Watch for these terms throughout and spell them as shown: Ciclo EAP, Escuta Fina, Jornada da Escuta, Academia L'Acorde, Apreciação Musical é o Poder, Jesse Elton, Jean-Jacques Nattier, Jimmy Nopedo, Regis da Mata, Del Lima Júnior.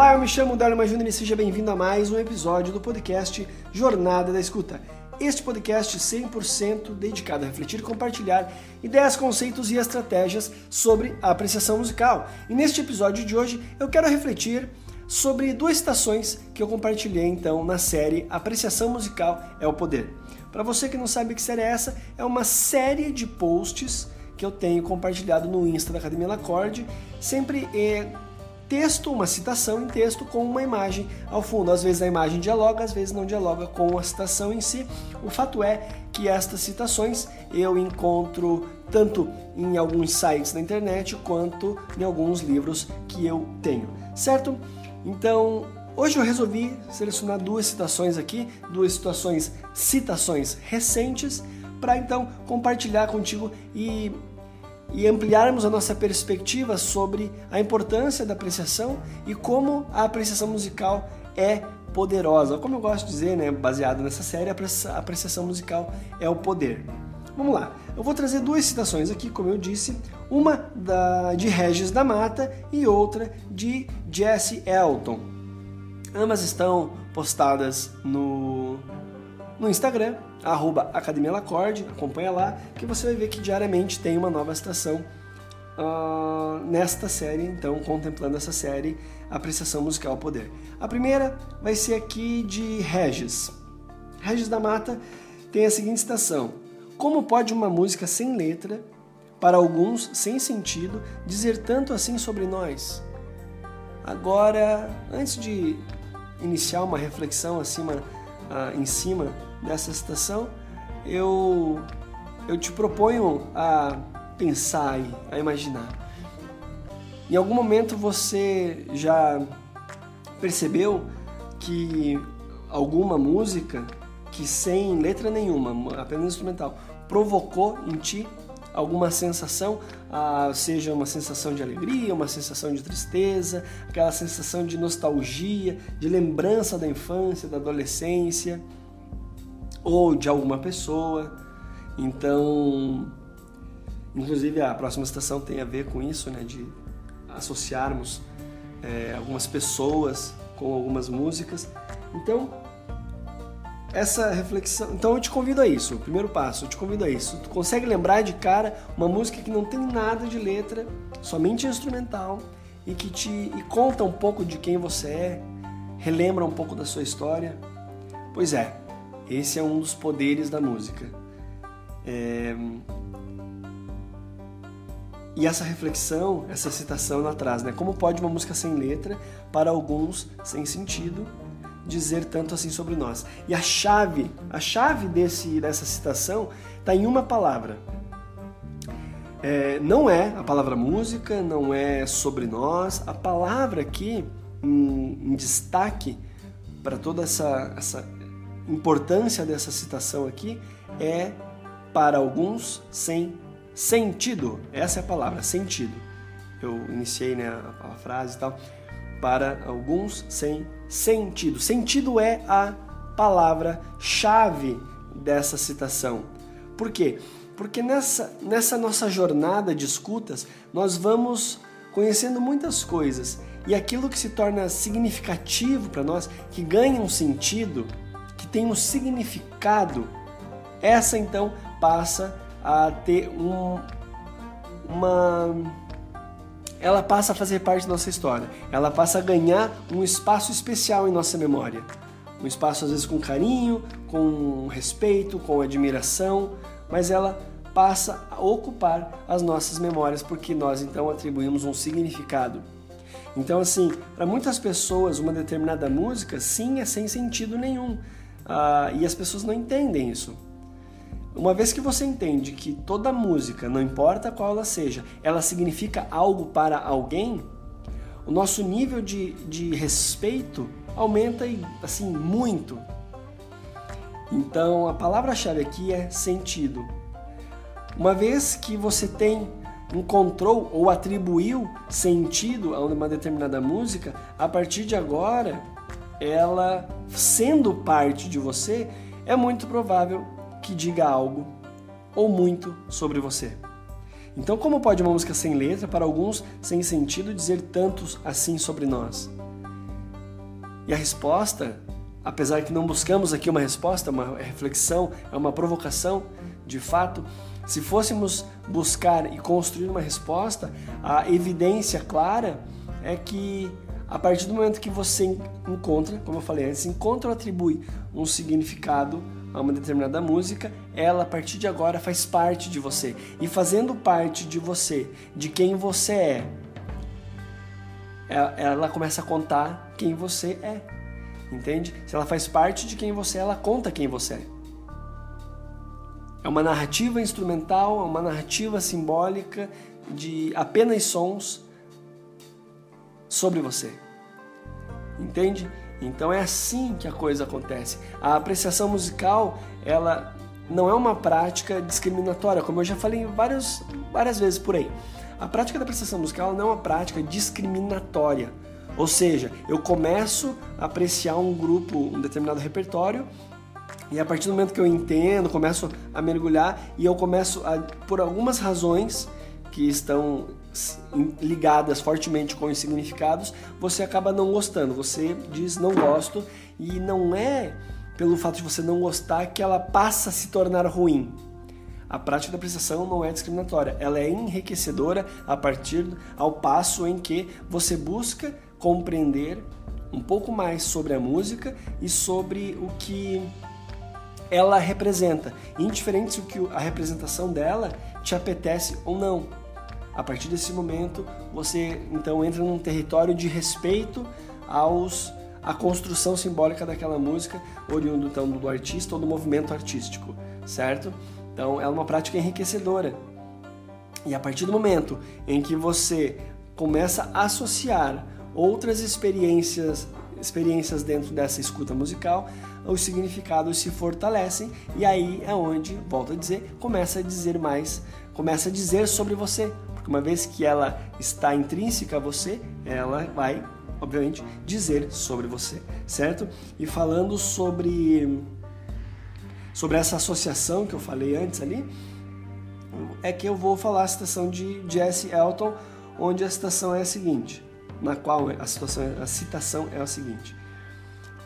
Olá, eu me chamo Del Lima Júnior e seja bem-vindo a mais um episódio do podcast Jornada da Escuta. Este podcast 100% dedicado a refletir e compartilhar ideias, conceitos e estratégias sobre a apreciação musical. E neste episódio de hoje eu quero refletir sobre duas citações que eu compartilhei então na série Apreciação Musical é o Poder. Para você que não sabe que série é essa, é uma série de posts que eu tenho compartilhado no Insta da Academia L'Acorde, sempre texto, uma citação em texto com uma imagem ao fundo. Às vezes a imagem dialoga, às vezes não dialoga com a citação em si. O fato é que estas citações eu encontro tanto em alguns sites na internet quanto em alguns livros que eu tenho, certo? Então, hoje eu resolvi selecionar duas citações aqui, citações recentes, para então compartilhar contigo e ampliarmos a nossa perspectiva sobre a importância da apreciação e como a apreciação musical é poderosa. Como eu gosto de dizer, né, baseado nessa série, a apreciação musical é o poder. Vamos lá, eu vou trazer duas citações aqui, como eu disse, uma de Regis da Mata e outra de Jesse Elton. Ambas estão postadas no Instagram, @AcademiaL'Acorde, acompanha lá, que você vai ver que diariamente tem uma nova citação nesta série, então, contemplando essa série, Apreciação Musical ao Poder. A primeira vai ser aqui de Regis. Regis da Mata tem a seguinte citação: como pode uma música sem letra, para alguns sem sentido, dizer tanto assim sobre nós? Agora, antes de iniciar uma reflexão em cima dessa citação, eu te proponho a pensar e a imaginar. Em algum momento você já percebeu que alguma música que sem letra nenhuma, apenas instrumental, provocou em ti alguma sensação, seja uma sensação de alegria, uma sensação de tristeza, aquela sensação de nostalgia, de lembrança da infância, da adolescência, ou de alguma pessoa. Então, inclusive a próxima citação tem a ver com isso, né, de associarmos algumas pessoas com algumas músicas. Então, essa reflexão, então eu te convido a isso, o primeiro passo, eu te convido a isso. Tu consegue lembrar de cara uma música que não tem nada de letra, somente instrumental, e que te conta um pouco de quem você é, relembra um pouco da sua história? Pois é, esse é um dos poderes da música. E essa reflexão, essa citação lá atrás, né? Como pode uma música sem letra, para alguns sem sentido, dizer tanto assim sobre nós? E a chave dessa citação está em uma palavra. Não é a palavra música, não é sobre nós. A palavra aqui em destaque para toda essa importância dessa citação aqui é para alguns sem sentido. Essa é a palavra, sentido. Eu iniciei, né, a frase e tal. Para alguns sem sentido. Sentido é a palavra-chave dessa citação. Por quê? Porque nessa nossa jornada de escutas, nós vamos conhecendo muitas coisas. E aquilo que se torna significativo para nós, que ganha um sentido, que tem um significado, essa então passa a ter ela passa a fazer parte da nossa história, ela passa a ganhar um espaço especial em nossa memória. Um espaço, às vezes, com carinho, com respeito, com admiração, mas ela passa a ocupar as nossas memórias, porque nós, então, atribuímos um significado. Então, assim, para muitas pessoas, uma determinada música, sim, é sem sentido nenhum, e as pessoas não entendem isso. Uma vez que você entende que toda música, não importa qual ela seja, ela significa algo para alguém, o nosso nível de respeito aumenta, assim, muito. Então, a palavra-chave aqui é sentido. Uma vez que você encontrou ou atribuiu sentido a uma determinada música, a partir de agora, ela, sendo parte de você, é muito provável que diga algo ou muito sobre você. Então, como pode uma música sem letra, para alguns sem sentido, dizer tanto assim sobre nós? E a resposta, apesar que não buscamos aqui uma resposta, uma reflexão, é uma provocação, de fato, se fôssemos buscar e construir uma resposta, a evidência clara é que a partir do momento que você encontra, como eu falei antes, encontra ou atribui um significado a uma determinada música, ela a partir de agora faz parte de você. E fazendo parte de você, de quem você é, ela começa a contar quem você é, entende? Se ela faz parte de quem você é, ela conta quem você é. É uma narrativa instrumental, é uma narrativa simbólica de apenas sons sobre você, entende? Então é assim que a coisa acontece. A apreciação musical, ela não é uma prática discriminatória, como eu já falei várias vezes por aí. A prática da apreciação musical não é uma prática discriminatória, ou seja, eu começo a apreciar um grupo, um determinado repertório, e a partir do momento que eu entendo, começo a mergulhar e eu começo a, por algumas razões que estão ligadas fortemente com os significados, você acaba não gostando, você diz não gosto, e não é pelo fato de você não gostar que ela passa a se tornar ruim. A prática da apreciação não é discriminatória, ela é enriquecedora ao passo em que você busca compreender um pouco mais sobre a música e sobre o que ela representa, indiferente se o que a representação dela te apetece ou não. A partir desse momento, você então entra num território de respeito à construção simbólica daquela música, oriundo então do artista ou do movimento artístico, certo? Então, é uma prática enriquecedora. E a partir do momento em que você começa a associar outras experiências dentro dessa escuta musical, os significados se fortalecem, e aí é onde, volto a dizer, começa a dizer sobre você, porque uma vez que ela está intrínseca a você, ela vai, obviamente, dizer sobre você, certo? E falando sobre essa associação que eu falei antes ali, é que eu vou falar a citação de Jesse Elton, onde a citação é a seguinte, na qual a citação é a seguinte: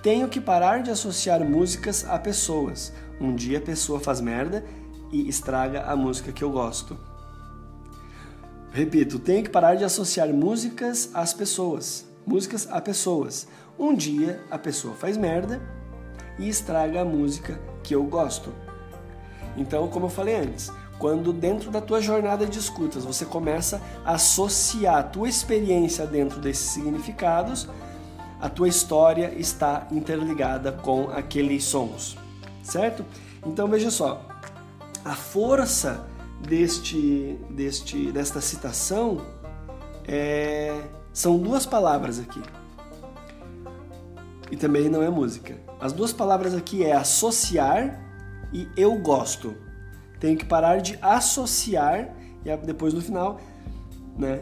tenho que parar de associar músicas a pessoas. Um dia a pessoa faz merda e estraga a música que eu gosto. Repito, tenho que parar de associar músicas às pessoas. Músicas a pessoas. Um dia a pessoa faz merda e estraga a música que eu gosto. Então, como eu falei antes, quando dentro da tua jornada de escutas você começa a associar a tua experiência dentro desses significados, a tua história está interligada com aqueles sons, certo? Então veja só, a força desta citação são duas palavras aqui, e também não é música. As duas palavras aqui é associar e eu gosto. Tenho que parar de associar, e depois no final, né?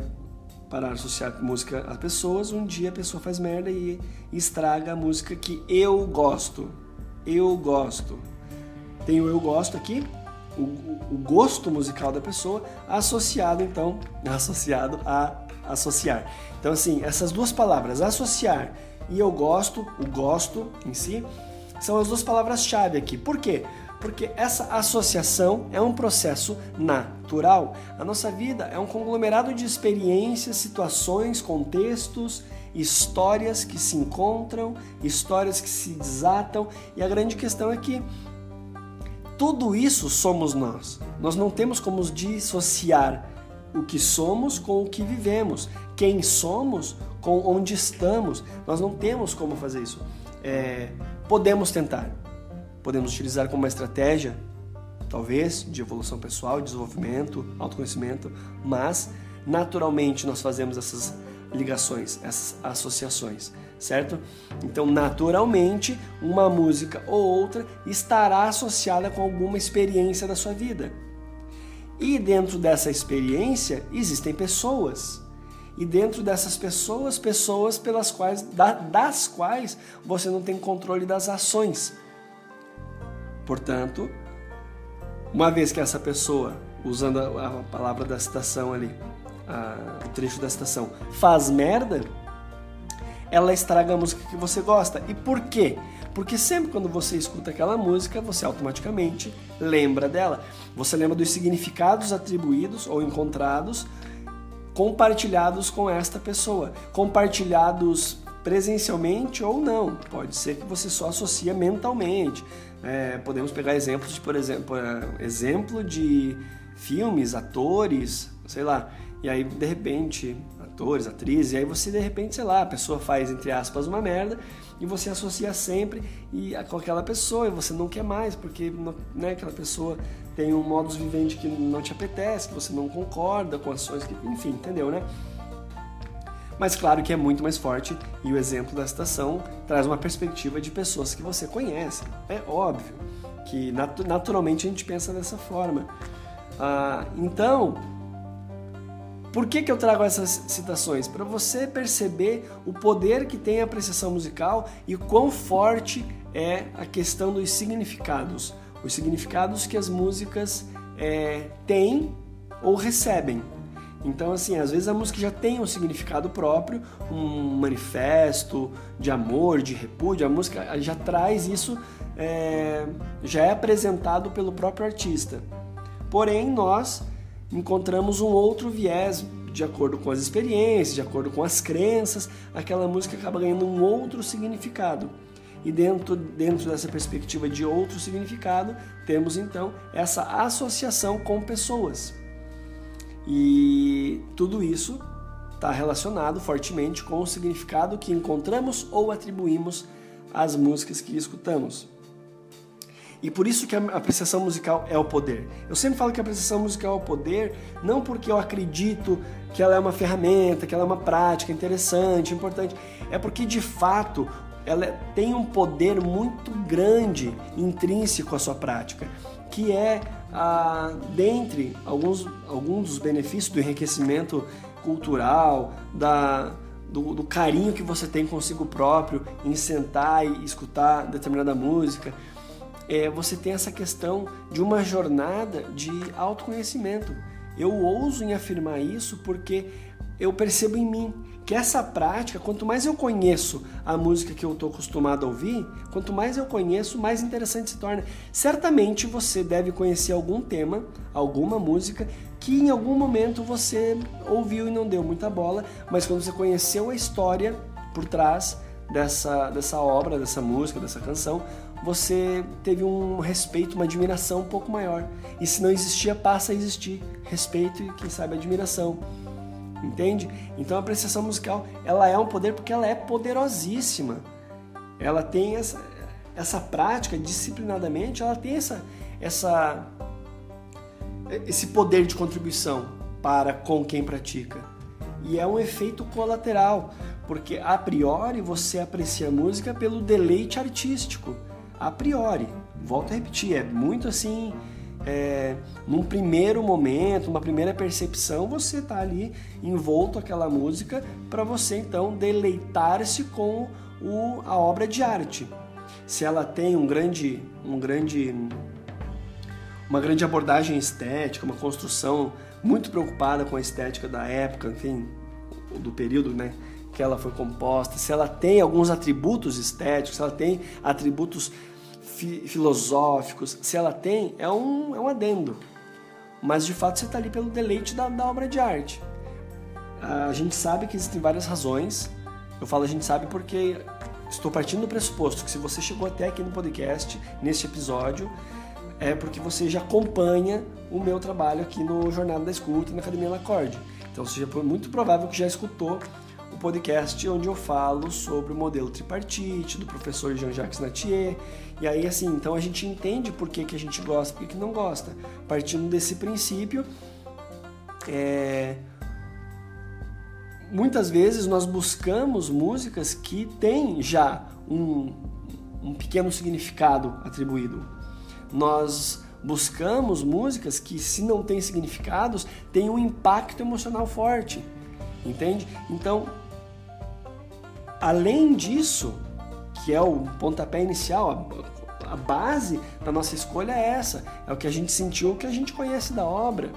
Parar de associar música a pessoas, um dia a pessoa faz merda e estraga a música que eu gosto. Eu gosto. Tem o eu gosto aqui, o gosto musical da pessoa, associado a associar. Então assim, essas duas palavras, associar e eu gosto, o gosto em si, são as duas palavras-chave aqui. Por quê? Porque essa associação é um processo natural. A nossa vida é um conglomerado de experiências, situações, contextos, histórias que se encontram, histórias que se desatam, e a grande questão é que tudo isso somos nós. Nós não temos como dissociar o que somos com o que vivemos, quem somos com onde estamos. Nós não temos como fazer isso. Podemos tentar. Podemos utilizar como uma estratégia, talvez, de evolução pessoal, desenvolvimento, autoconhecimento, mas naturalmente nós fazemos essas ligações, essas associações, certo? Então, naturalmente, uma música ou outra estará associada com alguma experiência da sua vida. E dentro dessa experiência existem pessoas. E dentro dessas pessoas pelas quais, das quais você não tem controle das ações. Portanto, uma vez que essa pessoa, usando a palavra da citação ali, o trecho da citação, faz merda, ela estraga a música que você gosta. E por quê? Porque sempre quando você escuta aquela música, você automaticamente lembra dela. Você lembra dos significados atribuídos ou encontrados, compartilhados com esta pessoa. Compartilhados presencialmente ou não. Pode ser que você só associa mentalmente. Podemos pegar exemplos de, por exemplo, de filmes, atores, sei lá. E aí, de repente, atores, atrizes, e aí você, de repente, sei lá, a pessoa faz, entre aspas, uma merda, e você associa sempre com aquela pessoa, e você não quer mais, porque aquela pessoa tem um modus vivendi que não te apetece, que você não concorda com ações, que, enfim, entendeu, né? Mas claro que é muito mais forte, e o exemplo da citação traz uma perspectiva de pessoas que você conhece. É óbvio que naturalmente a gente pensa dessa forma. Então, por que eu trago essas citações? Para você perceber o poder que tem a apreciação musical e quão forte é a questão dos significados. Os significados que as músicas têm ou recebem. Então, assim, às vezes a música já tem um significado próprio, um manifesto de amor, de repúdio, a música já traz isso, já é apresentado pelo próprio artista. Porém, nós encontramos um outro viés, de acordo com as experiências, de acordo com as crenças, aquela música acaba ganhando um outro significado. E dentro dessa perspectiva de outro significado, temos então essa associação com pessoas. E tudo isso está relacionado fortemente com o significado que encontramos ou atribuímos às músicas que escutamos. E por isso que a apreciação musical é o poder. Eu sempre falo que a apreciação musical é o poder, não porque eu acredito que ela é uma ferramenta, que ela é uma prática interessante, importante. É porque, de fato, ela tem um poder muito grande, intrínseco à sua prática, que é, dentre alguns dos benefícios do enriquecimento cultural, do carinho que você tem consigo próprio em sentar e escutar determinada música, você tem essa questão de uma jornada de autoconhecimento. Eu ouso em afirmar isso porque eu percebo em mim que essa prática, quanto mais eu conheço a música que eu estou acostumado a ouvir, quanto mais eu conheço, mais interessante se torna. Certamente você deve conhecer algum tema, alguma música, que em algum momento você ouviu e não deu muita bola, mas quando você conheceu a história por trás dessa obra, dessa música, dessa canção, você teve um respeito, uma admiração um pouco maior. E se não existia, passa a existir respeito e, quem sabe, admiração. Entende? Então a apreciação musical, ela é um poder porque ela é poderosíssima. Ela tem essa prática, disciplinadamente, ela tem esse poder de contribuição para com quem pratica. E é um efeito colateral, porque a priori você aprecia a música pelo deleite artístico. A priori, volto a repetir, é muito assim... num primeiro momento, uma primeira percepção, você está ali envolto àquela música para você então deleitar-se com a obra de arte. Se ela tem uma grande abordagem estética, uma construção muito preocupada com a estética da época, enfim, do período, né, que ela foi composta, se ela tem alguns atributos estéticos, se ela tem atributos filosóficos, se ela tem, é um adendo. Mas, de fato, você está ali pelo deleite da obra de arte. A gente sabe que existem várias razões. Eu falo a gente sabe porque estou partindo do pressuposto que se você chegou até aqui no podcast, neste episódio, é porque você já acompanha o meu trabalho aqui no Jornada da Escuta e na Academia L'Acorde. Então, seja muito provável que já escutou o podcast onde eu falo sobre o modelo tripartite, do professor Jean-Jacques Nattier. E aí, assim, então a gente entende por que a gente gosta e por que não gosta. Partindo desse princípio, muitas vezes nós buscamos músicas que têm já um pequeno significado atribuído. Nós buscamos músicas que, se não têm significados, têm um impacto emocional forte. Entende? Então, além disso, que é o pontapé inicial, a base da nossa escolha é essa, é o que a gente sentiu, o que a gente conhece da obra.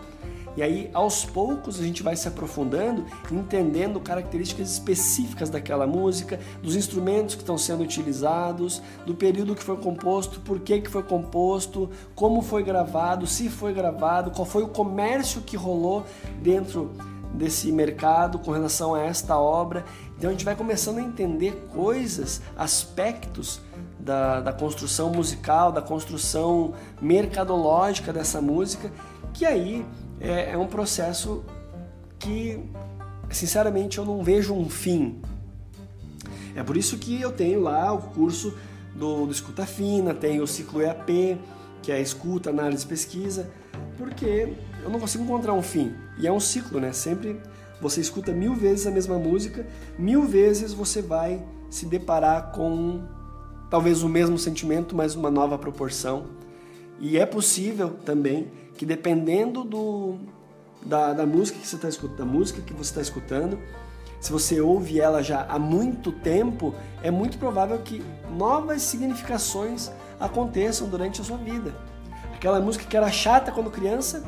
E aí, aos poucos, a gente vai se aprofundando, entendendo características específicas daquela música, dos instrumentos que estão sendo utilizados, do período que foi composto, por que foi composto, como foi gravado, se foi gravado, qual foi o comércio que rolou dentro desse mercado com relação a esta obra. Então a gente vai começando a entender coisas, aspectos da construção musical, da construção mercadológica dessa música, que aí é um processo que, sinceramente, eu não vejo um fim. É por isso que eu tenho lá o curso do Escuta Fina, tenho o Ciclo EAP, que é Escuta, Análise e Pesquisa, porque eu não consigo encontrar um fim. E é um ciclo, né? Sempre você escuta 1000 vezes a mesma música, 1000 vezes você vai se deparar com talvez o mesmo sentimento, mas uma nova proporção. E é possível também que, dependendo da música que você está escutando, se você ouve ela já há muito tempo, é muito provável que novas significações aconteçam durante a sua vida. Aquela música que era chata quando criança,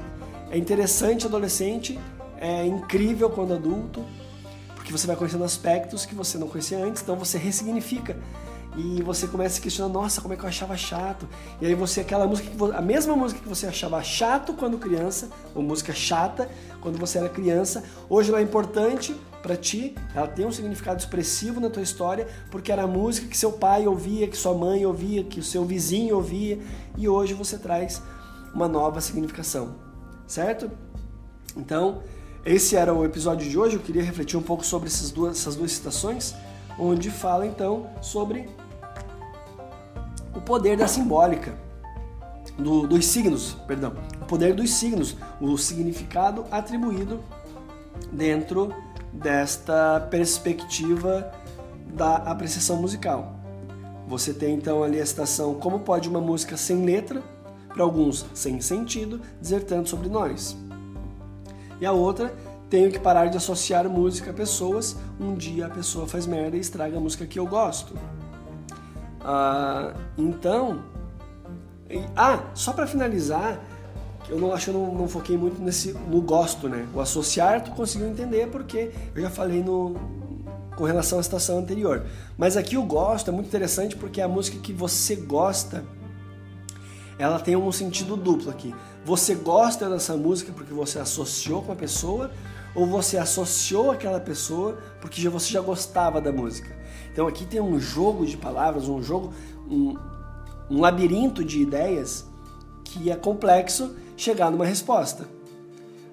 é interessante adolescente, é incrível quando adulto, porque você vai conhecendo aspectos que você não conhecia antes, então você ressignifica. E você começa a questionar, nossa, como é que eu achava chato? E aí você, aquela música, a mesma música que você achava chato quando criança, ou música chata quando você era criança, hoje ela é importante pra ti, ela tem um significado expressivo na tua história, porque era a música que seu pai ouvia, que sua mãe ouvia, que o seu vizinho ouvia, e hoje você traz uma nova significação, certo? Então, esse era o episódio de hoje, eu queria refletir um pouco sobre essas duas citações, onde fala, então, sobre o poder da simbólica, o poder dos signos, o significado atribuído dentro desta perspectiva da apreciação musical. Você tem então ali a citação, como pode uma música sem letra, para alguns sem sentido, dizer tanto sobre nós? E a outra, tenho que parar de associar música a pessoas, um dia a pessoa faz merda e estraga a música que eu gosto. Só para finalizar, eu não foquei muito no gosto, né? O associar tu conseguiu entender porque eu já falei com relação à citação anterior. Mas aqui o gosto é muito interessante porque a música que você gosta, ela tem um sentido duplo aqui. Você gosta dessa música porque você associou com a pessoa, ou você associou aquela pessoa porque você já gostava da música. Então aqui tem um jogo de palavras, um labirinto de ideias que é complexo chegar numa resposta.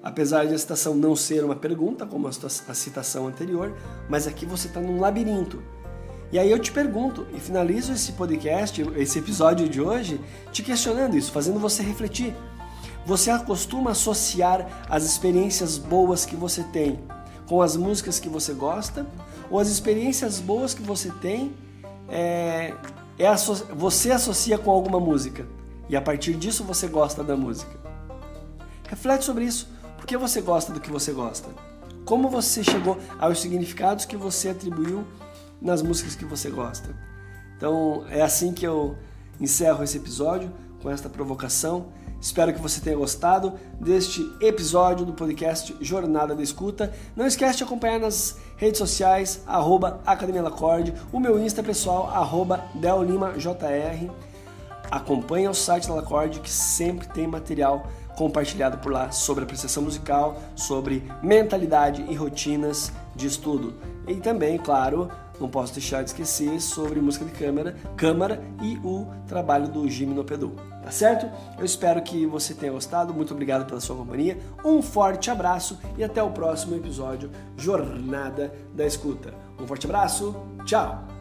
Apesar de a citação não ser uma pergunta, como a citação anterior, mas aqui você está num labirinto. E aí eu te pergunto, e finalizo esse podcast, esse episódio de hoje, te questionando isso, fazendo você refletir. Você acostuma associar as experiências boas que você tem com as músicas que você gosta? Ou as experiências boas que você tem, você associa com alguma música? E a partir disso você gosta da música. Reflete sobre isso. Por que você gosta do que você gosta? Como você chegou aos significados que você atribuiu nas músicas que você gosta? Então é assim que eu encerro esse episódio, com esta provocação. Espero que você tenha gostado deste episódio do podcast Jornada da Escuta. Não esquece de acompanhar nas redes sociais, @Academia L'Acorde, o meu Insta pessoal, @DelLimaJR. Acompanhe o site da L'Acorde, que sempre tem material compartilhado por lá sobre apreciação musical, sobre mentalidade e rotinas de estudo. E também, claro, não posso deixar de esquecer sobre música de câmara e o trabalho do Jimmy Nopedo, tá certo? Eu espero que você tenha gostado, muito obrigado pela sua companhia, um forte abraço e até o próximo episódio Jornada da Escuta. Um forte abraço, tchau!